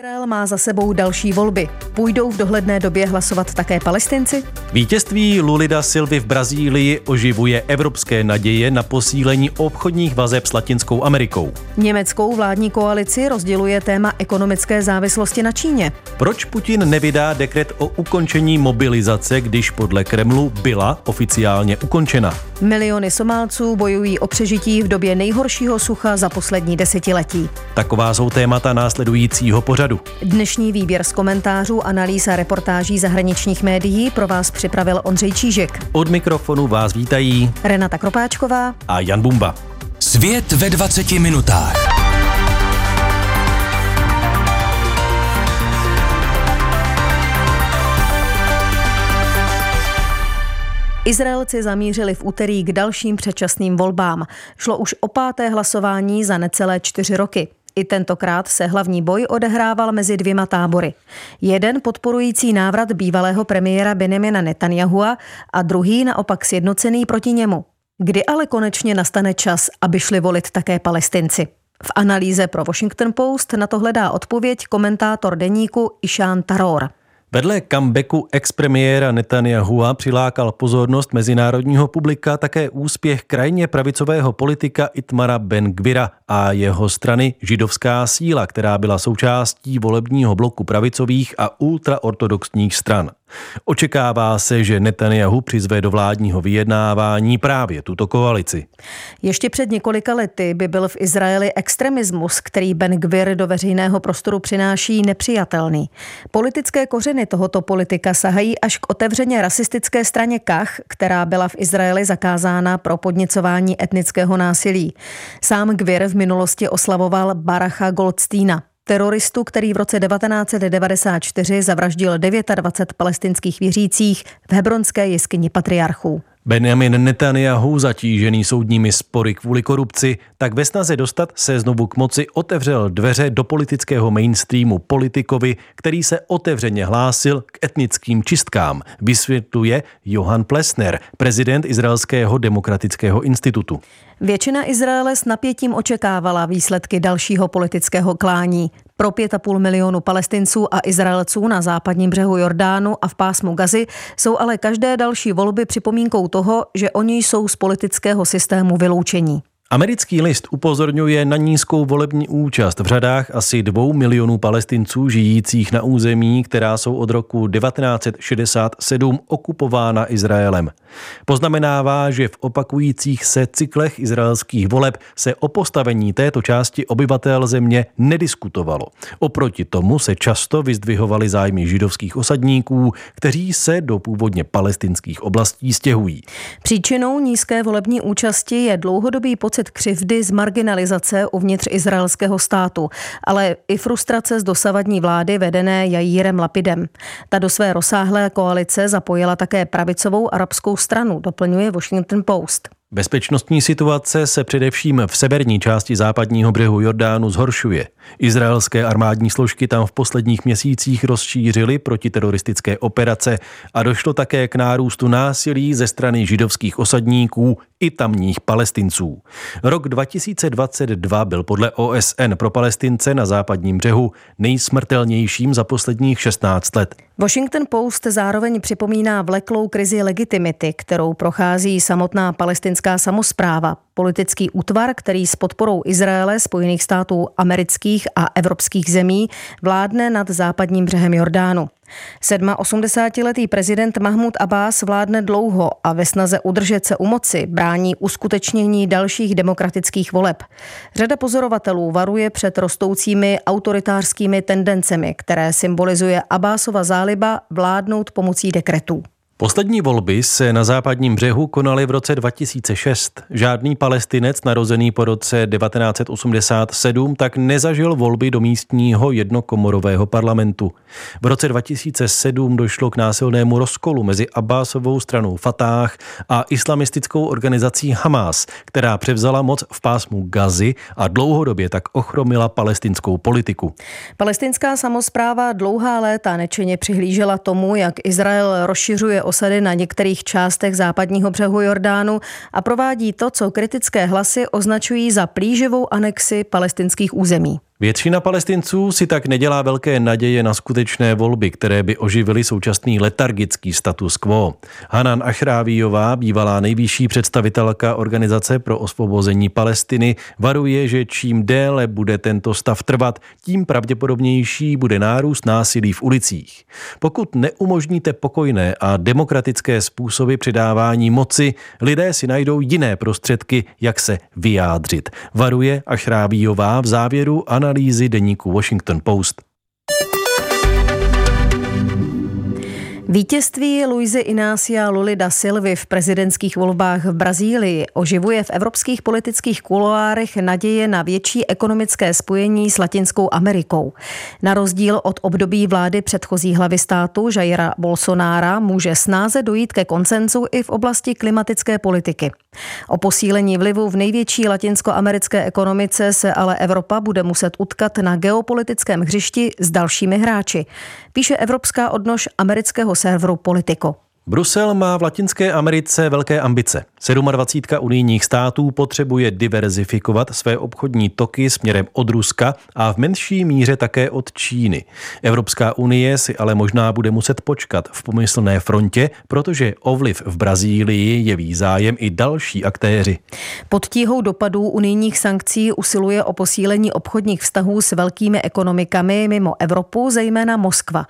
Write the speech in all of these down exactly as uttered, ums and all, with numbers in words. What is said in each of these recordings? Izrael má za sebou další volby. Půjdou v dohledné době hlasovat také Palestinci? Vítězství Luly da Silvy v Brazílii oživuje evropské naděje na posílení obchodních vazeb s Latinskou Amerikou. Německou vládní koalici rozděluje téma ekonomické závislosti na Číně. Proč Putin nevydá dekret o ukončení mobilizace, když podle Kremlu byla oficiálně ukončena? Miliony Somálců bojují o přežití v době nejhoršího sucha za poslední desetiletí. Taková jsou témata následujícího pořadu. Dnešní výběr z komentářů, analýz a reportáží zahraničních médií pro vás připravil Ondřej Čížek. Od mikrofonu vás vítají Renata Kropáčková a Jan Bumba. Svět ve dvaceti minutách. Izraelci zamířili v úterý k dalším předčasným volbám. Šlo už o páté hlasování za necelé čtyři roky. I tentokrát se hlavní boj odehrával mezi dvěma tábory. Jeden podporující návrat bývalého premiéra Benjamina Netanyahua a druhý naopak sjednocený proti němu. Kdy ale konečně nastane čas, aby šli volit také Palestinci? V analýze pro Washington Post na to hledá odpověď komentátor deníku Ishan Taror. Vedle comebacku ex-premiéra Netanyahua přilákal pozornost mezinárodního publika také úspěch krajně pravicového politika Itmara Ben Gvira a jeho strany Židovská síla, která byla součástí volebního bloku pravicových a ultraortodoxních stran. Očekává se, že Netanyahu přizve do vládního vyjednávání právě tuto koalici. Ještě před několika lety by byl v Izraeli extremismus, který Ben Gvir do veřejného prostoru přináší, nepřijatelný. Politické kořeny tohoto politika sahají až k otevřeně rasistické straně Kach, která byla v Izraeli zakázána pro podněcování etnického násilí. Sám Gvir v minulosti oslavoval Baracha Goldsteina, teroristu, který v roce devatenáct devadesát čtyři zavraždil dvacet devět palestinských věřících v hebronské jeskyni patriarchů. Benjamin Netanyahu, zatížený soudními spory kvůli korupci, tak ve snaze dostat se znovu k moci otevřel dveře do politického mainstreamu politikovi, který se otevřeně hlásil k etnickým čistkám, vysvětluje Johan Plesner, prezident Izraelského demokratického institutu. Většina Izraele s napětím očekávala výsledky dalšího politického klání. Pro pět a půl milionu Palestinců a Izraelců na západním břehu Jordánu a v pásmu Gazy jsou ale každé další volby připomínkou toho, že oni jsou z politického systému vyloučení. Americký list upozorňuje na nízkou volební účast v řadách asi dvou milionů Palestinců žijících na území, která jsou od roku devatenáct šedesát sedm okupována Izraelem. Poznamenává, že v opakujících se cyklech izraelských voleb se o postavení této části obyvatel země nediskutovalo. Oproti tomu se často vyzdvihovaly zájmy židovských osadníků, kteří se do původně palestinských oblastí stěhují. Příčinou nízké volební účasti je dlouhodobý pocit křivdy z marginalizace uvnitř izraelského státu, ale i frustrace z dosavadní vlády vedené Jaírem Lapidem. Ta do své rozsáhlé koalice zapojila také pravicovou arabskou stranu, doplňuje Washington Post. Bezpečnostní situace se především v severní části západního břehu Jordánu zhoršuje. Izraelské armádní složky tam v posledních měsících rozšířily protiteroristické operace a došlo také k nárůstu násilí ze strany židovských osadníků i tamních Palestinců. Rok dva tisíce dvacet dva byl podle O S N pro Palestince na západním břehu nejsmrtelnějším za posledních šestnáct let. Washington Post zároveň připomíná vleklou krizi legitimity, kterou prochází samotná palestinská samospráva, politický útvar, který s podporou Izraele, Spojených států amerických a evropských zemí vládne nad západním břehem Jordánu. osmdesátisedmiletý prezident Mahmud Abbas vládne dlouho a ve snaze udržet se u moci brání uskutečnění dalších demokratických voleb. Řada pozorovatelů varuje před rostoucími autoritářskými tendencemi, které symbolizuje Abbásova záliba vládnout pomocí dekretů. Poslední volby se na západním břehu konaly v roce dva tisíce šest. Žádný Palestinec narozený po roce devatenáct osmdesát sedm tak nezažil volby do místního jednokomorového parlamentu. V roce dva tisíce sedm došlo k násilnému rozkolu mezi Abbásovou stranou Fatah a islamistickou organizací Hamas, která převzala moc v pásmu Gazy a dlouhodobě tak ochromila palestinskou politiku. Palestinská samospráva dlouhá léta nečinně přihlížela tomu, jak Izrael rozšiřuje osady na některých částech západního břehu Jordánu a provádí to, co kritické hlasy označují za plíživou anexi palestinských území. Většina Palestinců si tak nedělá velké naděje na skutečné volby, které by oživily současný letargický status quo. Hanan Ašrávíová, bývalá nejvyšší představitelka Organizace pro osvobození Palestiny, varuje, že čím déle bude tento stav trvat, tím pravděpodobnější bude nárůst násilí v ulicích. Pokud neumožníte pokojné a demokratické způsoby předávání moci, lidé si najdou jiné prostředky, jak se vyjádřit, varuje Ašrávíová v závěru Anna analýzy deníku Washington Post. Vítězství Luíze Inácia Luly da Silvy v prezidentských volbách v Brazílii oživuje v evropských politických kuloárech naděje na větší ekonomické spojení s Latinskou Amerikou. Na rozdíl od období vlády předchozí hlavy státu Jaira Bolsonára může snáze dojít ke konsenzu i v oblasti klimatické politiky. O posílení vlivu v největší latinskoamerické ekonomice se ale Evropa bude muset utkat na geopolitickém hřišti s dalšími hráči, píše evropská odnož amerického serveru Politico. Brusel má v Latinské Americe velké ambice. dvacet sedm unijních států potřebuje diverzifikovat své obchodní toky směrem od Ruska a v menší míře také od Číny. Evropská unie si ale možná bude muset počkat v pomyslné frontě, protože o vliv v Brazílii jeví zájem i další aktéři. Pod tíhou dopadů unijních sankcí usiluje o posílení obchodních vztahů s velkými ekonomikami mimo Evropu, zejména Moskva.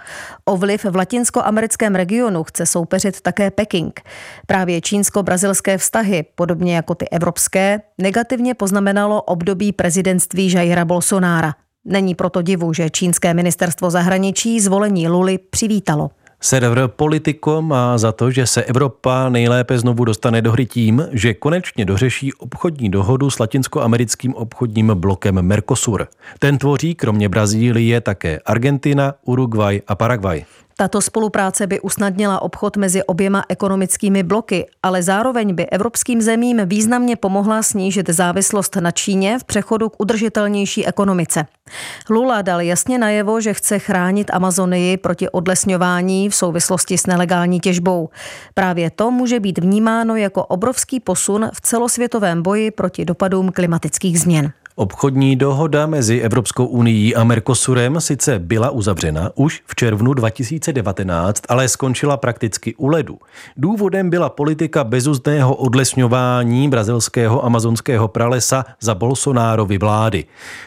O vliv v latinskoamerickém regionu chce soupeřit také Peking. Právě čínsko-brazilské vztahy, podobně jako ty evropské, negativně poznamenalo období prezidentství Jaira Bolsonára. Není proto divu, že čínské ministerstvo zahraničí zvolení Luly přivítalo. Server Politico má za to, že se Evropa nejlépe znovu dostane do hry tím, že konečně dořeší obchodní dohodu s latinskoamerickým obchodním blokem Mercosur. Ten tvoří kromě Brazílie také Argentina, Uruguay a Paraguay. Tato spolupráce by usnadnila obchod mezi oběma ekonomickými bloky, ale zároveň by evropským zemím významně pomohla snížit závislost na Číně v přechodu k udržitelnější ekonomice. Lula dal jasně najevo, že chce chránit Amazonii proti odlesňování v souvislosti s nelegální těžbou. Právě to může být vnímáno jako obrovský posun v celosvětovém boji proti dopadům klimatických změn. Obchodní dohoda mezi Evropskou unií a Mercosurem sice byla uzavřena už v červnu dva tisíce devatenáct, ale skončila prakticky u ledu. Důvodem byla politika bezuzdného odlesňování brazilského amazonského pralesa za Bolsonárovy vlády.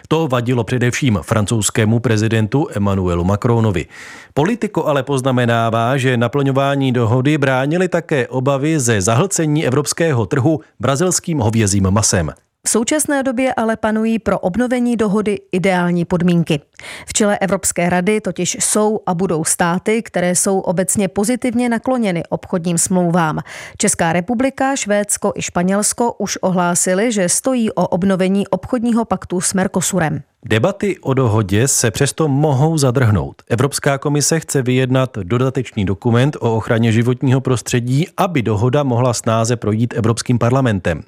To vadilo především francouzskému prezidentu Emmanuelu Macronovi. Politico ale poznamenává, že naplňování dohody bránily také obavy ze zahlcení evropského trhu brazilským hovězím masem. V současné době ale panují pro obnovení dohody ideální podmínky. V čele Evropské rady totiž jsou a budou státy, které jsou obecně pozitivně nakloněny obchodním smlouvám. Česká republika, Švédsko i Španělsko už ohlásily, že stojí o obnovení obchodního paktu s Mercosurem. Debaty o dohodě se přesto mohou zadrhnout. Evropská komise chce vyjednat dodatečný dokument o ochraně životního prostředí, aby dohoda mohla snáze projít Evropským parlamentem.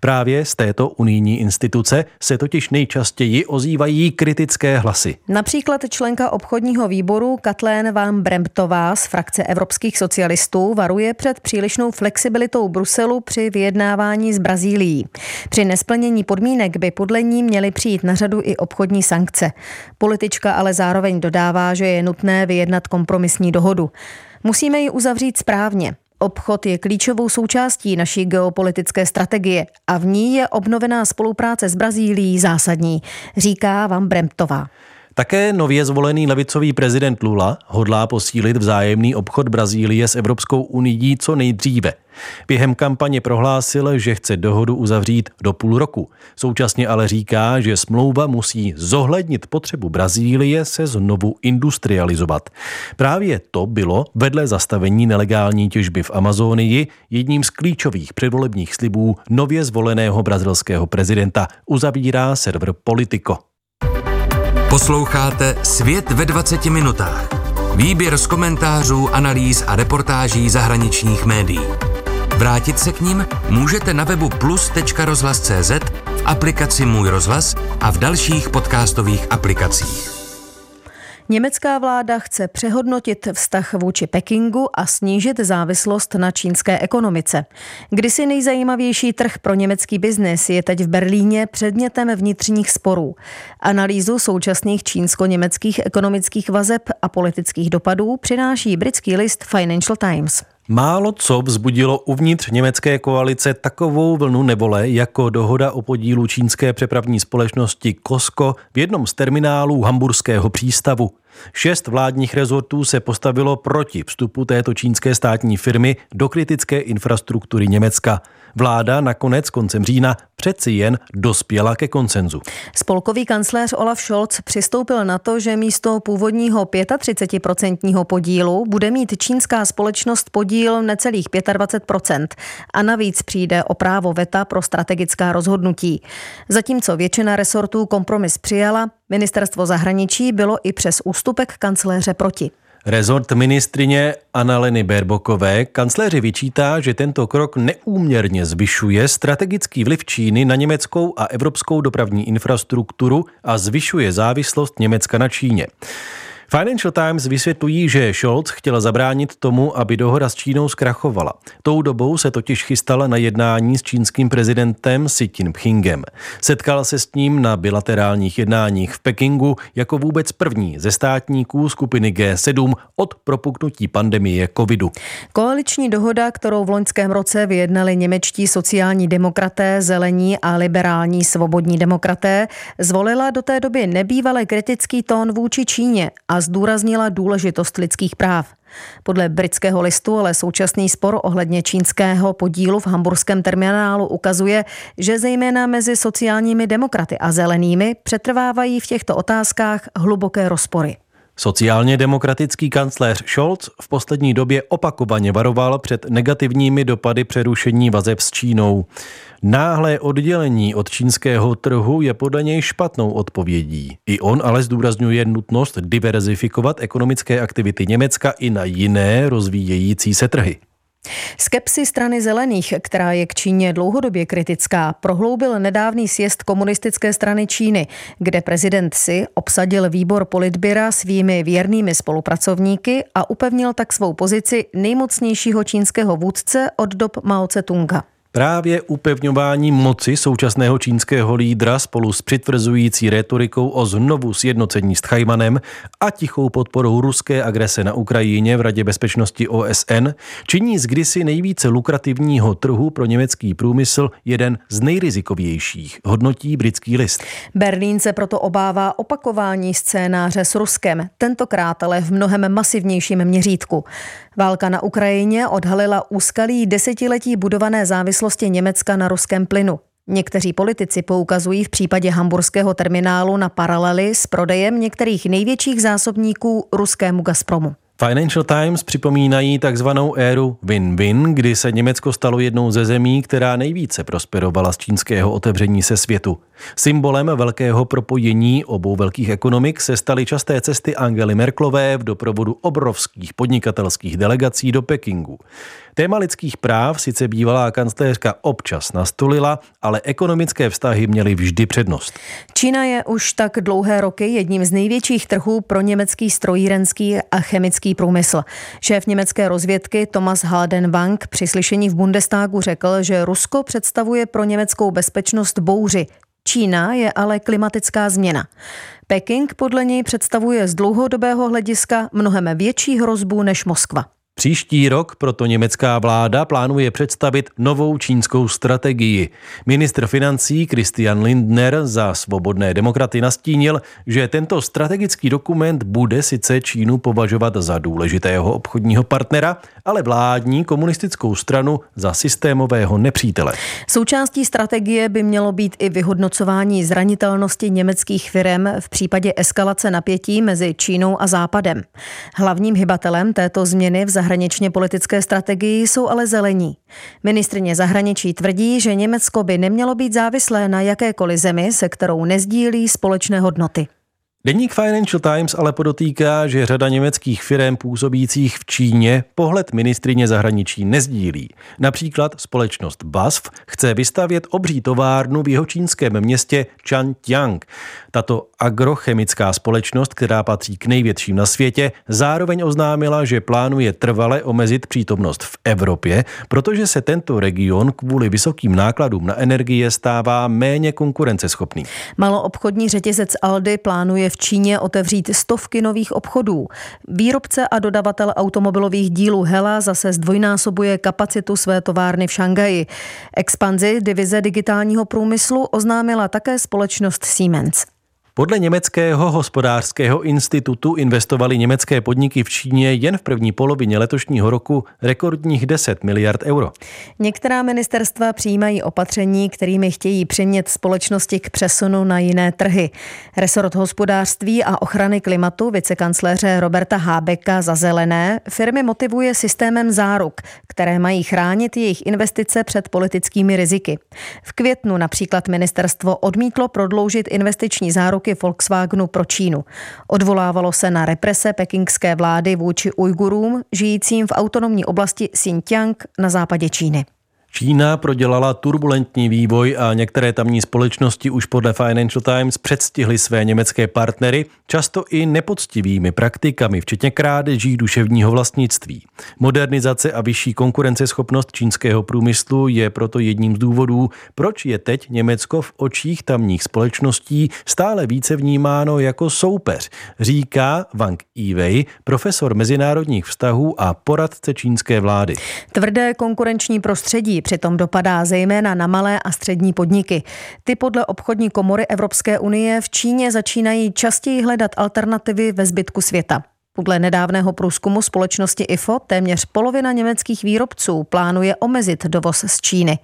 Právě z této unijní instituce se totiž nejčastěji ozývají kritické hlasy. Například členka obchodního výboru Kathleen Van Bremptová z frakce evropských socialistů varuje před přílišnou flexibilitou Bruselu při vyjednávání s Brazílií. Při nesplnění podmínek by podle ní měly přijít na řadu i obchodní Obchodní sankce. Politička ale zároveň dodává, že je nutné vyjednat kompromisní dohodu. Musíme ji uzavřít správně. Obchod je klíčovou součástí naší geopolitické strategie a v ní je obnovená spolupráce s Brazílií zásadní, říká Van Bremptová. Také nově zvolený levicový prezident Lula hodlá posílit vzájemný obchod Brazílie s Evropskou unií co nejdříve. Během kampaně prohlásil, že chce dohodu uzavřít do půl roku. Současně ale říká, že smlouva musí zohlednit potřebu Brazílie se znovu industrializovat. Právě to bylo vedle zastavení nelegální těžby v Amazonii jedním z klíčových předvolebních slibů nově zvoleného brazilského prezidenta, uzavírá server Politico. Posloucháte Svět ve dvaceti minutách. Výběr z komentářů, analýz a reportáží zahraničních médií. Vrátit se k nim můžete na webu plus tečka rozhlas tečka cé zet, v aplikaci Můj rozhlas a v dalších podcastových aplikacích. Německá vláda chce přehodnotit vztah vůči Pekingu a snížit závislost na čínské ekonomice. Kdysi nejzajímavější trh pro německý biznes je teď v Berlíně předmětem vnitřních sporů. Analýzu současných čínsko-německých ekonomických vazeb a politických dopadů přináší britský list Financial Times. Málo co vzbudilo uvnitř německé koalice takovou vlnu nevole jako dohoda o podílu čínské přepravní společnosti Cosco v jednom z terminálů hamburského přístavu. Šest vládních rezortů se postavilo proti vstupu této čínské státní firmy do kritické infrastruktury Německa. Vláda nakonec koncem října přeci jen dospěla ke konsenzu. Spolkový kancléř Olaf Scholz přistoupil na to, že místo původního třicet pět procent podílu bude mít čínská společnost podíl necelých dvacet pět procent a navíc přijde o právo veta pro strategická rozhodnutí. Zatímco většina resortů kompromis přijala, ministerstvo zahraničí bylo i přes ústupek kancléře proti. Rezort ministrině Annaleny Baerbockové kancléři vyčítá, že tento krok neúměrně zvyšuje strategický vliv Číny na německou a evropskou dopravní infrastrukturu a zvyšuje závislost Německa na Číně. Financial Times vysvětlují, že Scholz chtěl zabránit tomu, aby dohoda s Čínou zkrachovala. Tou dobou se totiž chystal na jednání s čínským prezidentem Xi Jinpingem. Setkal se s ním na bilaterálních jednáních v Pekingu jako vůbec první ze státníků skupiny G sedm od propuknutí pandemie covidu. Koaliční dohoda, kterou v loňském roce vyjednali němečtí sociální demokraté, zelení a liberální svobodní demokraté, zvolila do té doby nebývale kritický tón vůči Číně a zdůraznila důležitost lidských práv. Podle britského listu ale současný spor ohledně čínského podílu v hamburském terminálu ukazuje, že zejména mezi sociálními demokraty a zelenými přetrvávají v těchto otázkách hluboké rozpory. Sociálně demokratický kancléř Scholz v poslední době opakovaně varoval před negativními dopady přerušení vazeb s Čínou. Náhlé oddělení od čínského trhu je podle něj špatnou odpovědí. I on ale zdůrazňuje nutnost diverzifikovat ekonomické aktivity Německa i na jiné rozvíjející se trhy. Skepsi strany zelených, která je k Číně dlouhodobě kritická, prohloubil nedávný sjezd komunistické strany Číny, kde prezident Xi obsadil výbor politbyra svými věrnými spolupracovníky a upevnil tak svou pozici nejmocnějšího čínského vůdce od dob Mao Ce-tunga. Právě upevňování moci současného čínského lídra spolu s přitvrzující retorikou o znovu sjednocení s Tchajwanem a tichou podporou ruské agrese na Ukrajině v Radě bezpečnosti O S N činí z kdysi nejvíce lukrativního trhu pro německý průmysl jeden z nejrizikovějších, hodnotí britský list. Berlín se proto obává opakování scénáře s Ruskem, tentokrát ale v mnohem masivnějším měřítku. Válka na Ukrajině odhalila úskalí desetiletí budované závislosti Německa na ruském plynu. Někteří politici poukazují v případě hamburského terminálu na paralely s prodejem některých největších zásobníků ruskému Gazpromu. Financial Times připomínají takzvanou éru win-win, kdy se Německo stalo jednou ze zemí, která nejvíce prosperovala z čínského otevření se světu. Symbolem velkého propojení obou velkých ekonomik se staly časté cesty Angely Merkelové v doprovodu obrovských podnikatelských delegací do Pekingu. Téma lidských práv sice bývalá kancléřka občas nastolila, ale ekonomické vztahy měly vždy přednost. Čína je už tak dlouhé roky jedním z největších trhů pro německý strojírenský a chemický průmysl. Šéf německé rozvědky Thomas Haldenwang při slyšení v Bundestagu řekl, že Rusko představuje pro německou bezpečnost bouři. Čína je ale klimatická změna. Peking podle něj představuje z dlouhodobého hlediska mnohem větší hrozbu než Moskva. Příští rok proto německá vláda plánuje představit novou čínskou strategii. Ministr financí Christian Lindner za svobodné demokraty nastínil, že tento strategický dokument bude sice Čínu považovat za důležitého obchodního partnera, ale vládní komunistickou stranu za systémového nepřítele. Součástí strategie by mělo být i vyhodnocování zranitelnosti německých firem v případě eskalace napětí mezi Čínou a Západem. Hlavním hybatelem této změny v zahraničí Zahraničně politické strategii jsou ale zelení. Ministryně zahraničí tvrdí, že Německo by nemělo být závislé na jakékoliv zemi, se kterou nezdílí společné hodnoty. Deník Financial Times ale podotýká, že řada německých firem působících v Číně pohled ministryně zahraničí nezdílí. Například společnost B A S F chce vystavět obří továrnu v jihočínském městě Xinjiang. Tato agrochemická společnost, která patří k největším na světě, zároveň oznámila, že plánuje trvale omezit přítomnost v Evropě, protože se tento region kvůli vysokým nákladům na energie stává méně konkurenceschopný. Maloobchodní řetězec Aldi plánuje v Číně otevřít stovky nových obchodů. Výrobce a dodavatel automobilových dílů Hela zase zdvojnásobuje kapacitu své továrny v Šanghaji. Expanzi divize digitálního průmyslu oznámila také společnost Siemens. Podle Německého hospodářského institutu investovaly německé podniky v Číně jen v první polovině letošního roku rekordních deset miliard euro. Některá ministerstva přijímají opatření, kterými chtějí přimět společnosti k přesunu na jiné trhy. Resort hospodářství a ochrany klimatu vicekancléře Roberta Habecka za zelené firmy motivuje systémem záruk, které mají chránit jejich investice před politickými riziky. V květnu například ministerstvo odmítlo prodloužit investiční záruky Volkswagenu pro Čínu. Odvolávalo se na represe pekingské vlády vůči Ujgurům, žijícím v autonomní oblasti Xinjiang na západě Číny. Čína prodělala turbulentní vývoj a některé tamní společnosti už podle Financial Times předstihly své německé partnery, často i nepoctivými praktikami, včetně krádeží duševního vlastnictví. Modernizace a vyšší konkurenceschopnost čínského průmyslu je proto jedním z důvodů, proč je teď Německo v očích tamních společností stále více vnímáno jako soupeř, říká Wang Yiwei, profesor mezinárodních vztahů a poradce čínské vlády. Tvrdé konkurenční prostředí přitom dopadá zejména na malé a střední podniky. Ty podle obchodní komory Evropské unie v Číně začínají častěji hledat alternativy ve zbytku světa. Podle nedávného průzkumu společnosti I F O téměř polovina německých výrobců plánuje omezit dovoz z Číny.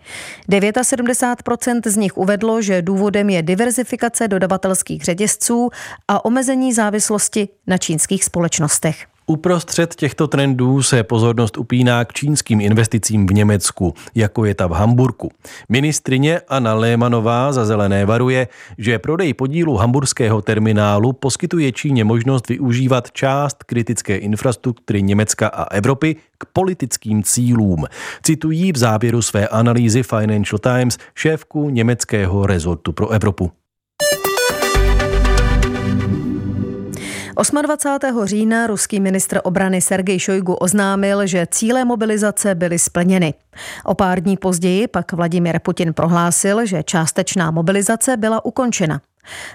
sedmdesát devět procent z nich uvedlo, že důvodem je diverzifikace dodavatelských řetězců a omezení závislosti na čínských společnostech. Uprostřed těchto trendů se pozornost upíná k čínským investicím v Německu, jako je ta v Hamburku. Ministrině Anna Lührmannová za zelené varuje, že prodej podílu hamburského terminálu poskytuje Číně možnost využívat část kritické infrastruktury Německa a Evropy k politickým cílům. Citují v závěru své analýzy Financial Times šéfku německého rezortu pro Evropu. dvacátého osmého října ruský ministr obrany Sergej Šojgu oznámil, že cíle mobilizace byly splněny. O pár dní později pak Vladimir Putin prohlásil, že částečná mobilizace byla ukončena.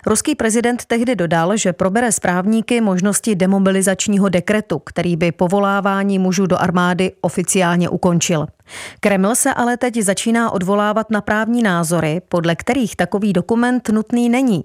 Ruský prezident tehdy dodal, že probere s právníky možnosti demobilizačního dekretu, který by povolávání mužů do armády oficiálně ukončil. Kreml se ale teď začíná odvolávat na právní názory, podle kterých takový dokument nutný není.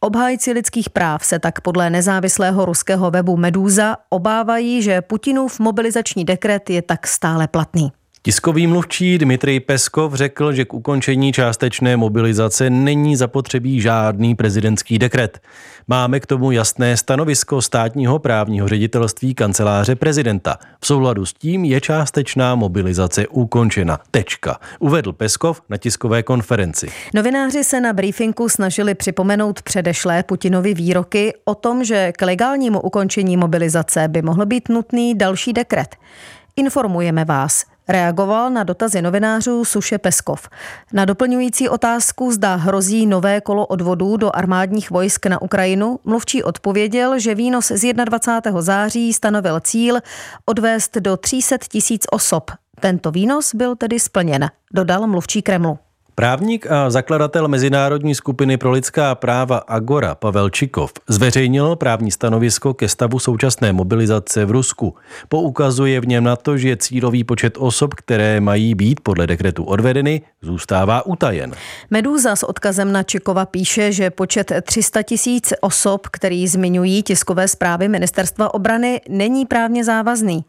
Obhájci lidských práv se tak podle nezávislého ruského webu Meduza obávají, že Putinův mobilizační dekret je tak stále platný. Tiskový mluvčí Dmitrij Peskov řekl, že k ukončení částečné mobilizace není zapotřebí žádný prezidentský dekret. Máme k tomu jasné stanovisko státního právního ředitelství kanceláře prezidenta. V souladu s tím je částečná mobilizace ukončena. Tečka. Uvedl Peskov na tiskové konferenci. Novináři se na briefingu snažili připomenout předešlé Putinovy výroky o tom, že k legálnímu ukončení mobilizace by mohl být nutný další dekret. Informujeme vás. Reagoval na dotazy novinářů Suše Peskov. Na doplňující otázku, zda hrozí nové kolo odvodů do armádních vojsk na Ukrajinu, mluvčí odpověděl, že výnos z dvacátého prvního září stanovil cíl odvést do tři sta tisíc osob. Tento výnos byl tedy splněn, dodal mluvčí Kremlu. Právník a zakladatel Mezinárodní skupiny pro lidská práva Agora Pavel Čikov zveřejnil právní stanovisko ke stavu současné mobilizace v Rusku. Poukazuje v něm na to, že cílový počet osob, které mají být podle dekretu odvedeny, zůstává utajen. Meduza s odkazem na Čikova píše, že počet tři sta tisíc osob, který zmiňují tiskové zprávy Ministerstva obrany, není právně závazný.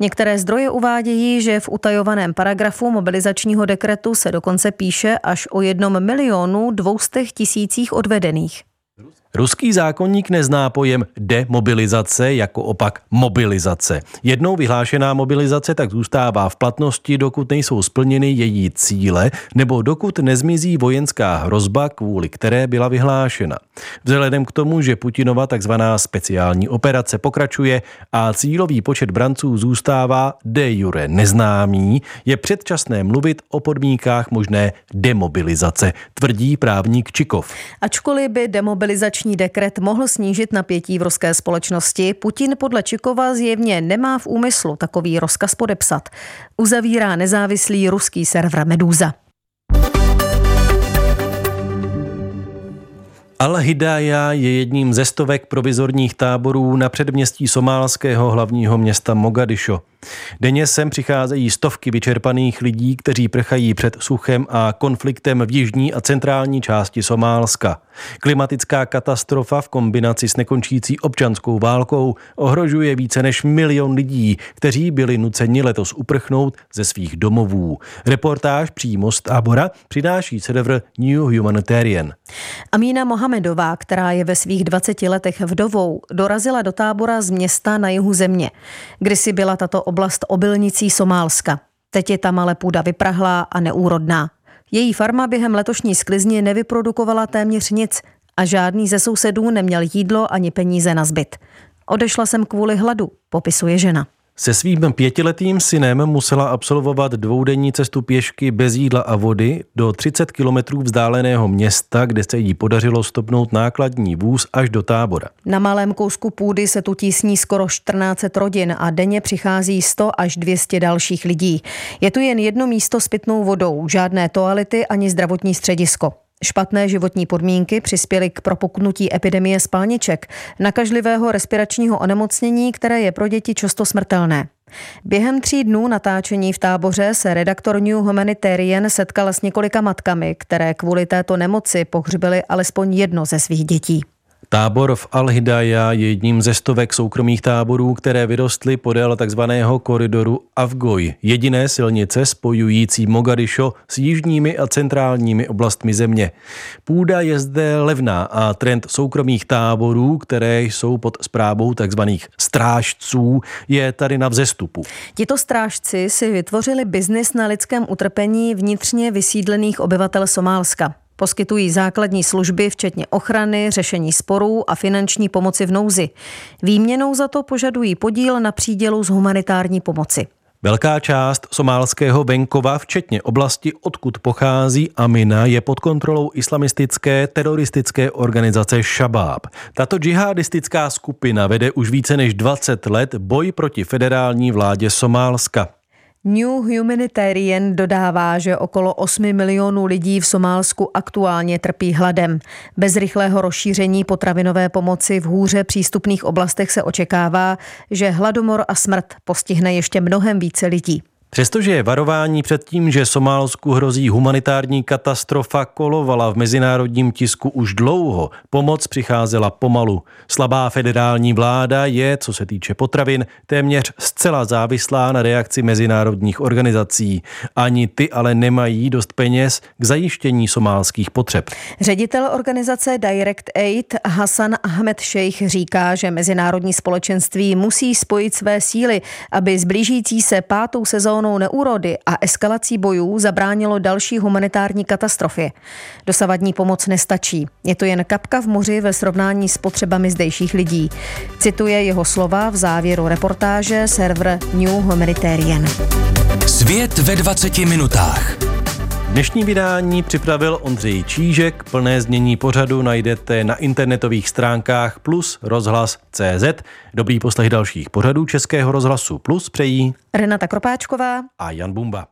Některé zdroje uvádějí, že v utajovaném paragrafu mobilizačního dekretu se dokonce píše až o jednom milionu dvoustech tisících odvedených. Ruský zákoník nezná pojem demobilizace jako opak mobilizace. Jednou vyhlášená mobilizace tak zůstává v platnosti, dokud nejsou splněny její cíle nebo dokud nezmizí vojenská hrozba, kvůli které byla vyhlášena. Vzhledem k tomu, že Putinova takzvaná speciální operace pokračuje a cílový počet branců zůstává de jure neznámý, je předčasné mluvit o podmínkách možné demobilizace, tvrdí právník Čikov. Ačkoliv by demobilizační sankční dekret mohl snížit napětí v ruské společnosti, Putin podle Čikova zjevně nemá v úmyslu takový rozkaz podepsat. Uzavírá nezávislý ruský server Medúza. Al-Hidaja je jedním ze stovek provizorních táborů na předměstí somálského hlavního města Mogadišo. Denně sem přicházejí stovky vyčerpaných lidí, kteří prchají před suchem a konfliktem v jižní a centrální části Somálska. Klimatická katastrofa v kombinaci s nekončící občanskou válkou ohrožuje více než milion lidí, kteří byli nuceni letos uprchnout ze svých domovů. Reportáž přímo z tábora přináší server New Humanitarian. Amina Mohamedová, která je ve svých dvaceti letech vdovou, dorazila do tábora z města na jihu země. Kdysi byla tato oblast obilnicí Somálska. Teď je tam ale půda vyprahlá a neúrodná. Její farma během letošní sklizně nevyprodukovala téměř nic a žádný ze sousedů neměl jídlo ani peníze na zbyt. Odešla jsem kvůli hladu, popisuje žena. Se svým pětiletým synem musela absolvovat dvoudenní cestu pěšky bez jídla a vody do třicet kilometrů vzdáleného města, kde se jí podařilo stopnout nákladní vůz až do tábora. Na malém kousku půdy se tu tísní skoro tisíc čtyři sta rodin a denně přichází sto až dvě stě dalších lidí. Je tu jen jedno místo s pitnou vodou, žádné toalety ani zdravotní středisko. Špatné životní podmínky přispěly k propuknutí epidemie spalniček, nakažlivého respiračního onemocnění, které je pro děti často smrtelné. Během tří dnů natáčení v táboře se redaktor New Humanitarian setkala s několika matkami, které kvůli této nemoci pohřbily alespoň jedno ze svých dětí. Tábor v Al-Hidaja je jedním ze stovek soukromých táborů, které vyrostly podél takzvaného koridoru Afgoj, jediné silnice spojující Mogadišo s jižními a centrálními oblastmi země. Půda je zde levná a trend soukromých táborů, které jsou pod správou takzvaných strážců, je tady na vzestupu. Tito strážci si vytvořili biznis na lidském utrpení vnitřně vysídlených obyvatel Somálska. Poskytují základní služby, včetně ochrany, řešení sporů a finanční pomoci v nouzi. Výměnou za to požadují podíl na přídělu z humanitární pomoci. Velká část somálského venkova, včetně oblasti, odkud pochází Amina, je pod kontrolou islamistické teroristické organizace Šabáb. Tato džihadistická skupina vede už více než dvacet let boj proti federální vládě Somálska. New Humanitarian dodává, že okolo osmi milionů lidí v Somálsku aktuálně trpí hladem. Bez rychlého rozšíření potravinové pomoci v hůře přístupných oblastech se očekává, že hladomor a smrt postihne ještě mnohem více lidí. Přestože je varování před tím, že Somálsku hrozí humanitární katastrofa, kolovala v mezinárodním tisku už dlouho, pomoc přicházela pomalu. Slabá federální vláda je, co se týče potravin, téměř zcela závislá na reakci mezinárodních organizací. Ani ty ale nemají dost peněz k zajištění somálských potřeb. Ředitel organizace Direct Aid Hasan Ahmed Sheikh říká, že mezinárodní společenství musí spojit své síly, aby zblížící se pátou sezónu neúrody a eskalací bojů zabránilo další humanitární katastrofě. Dosavadní pomoc nestačí. Je to jen kapka v moři ve srovnání s potřebami zdejších lidí. Cituje jeho slova v závěru reportáže server New Humanitarian. Svět ve dvaceti minutách. Dnešní vydání připravil Ondřej Čížek. Plné znění pořadu najdete na internetových stránkách plus rozhlas tečka cé zet. Dobrý poslech dalších pořadů Českého rozhlasu plus přejí Renata Kropáčková a Jan Bumba.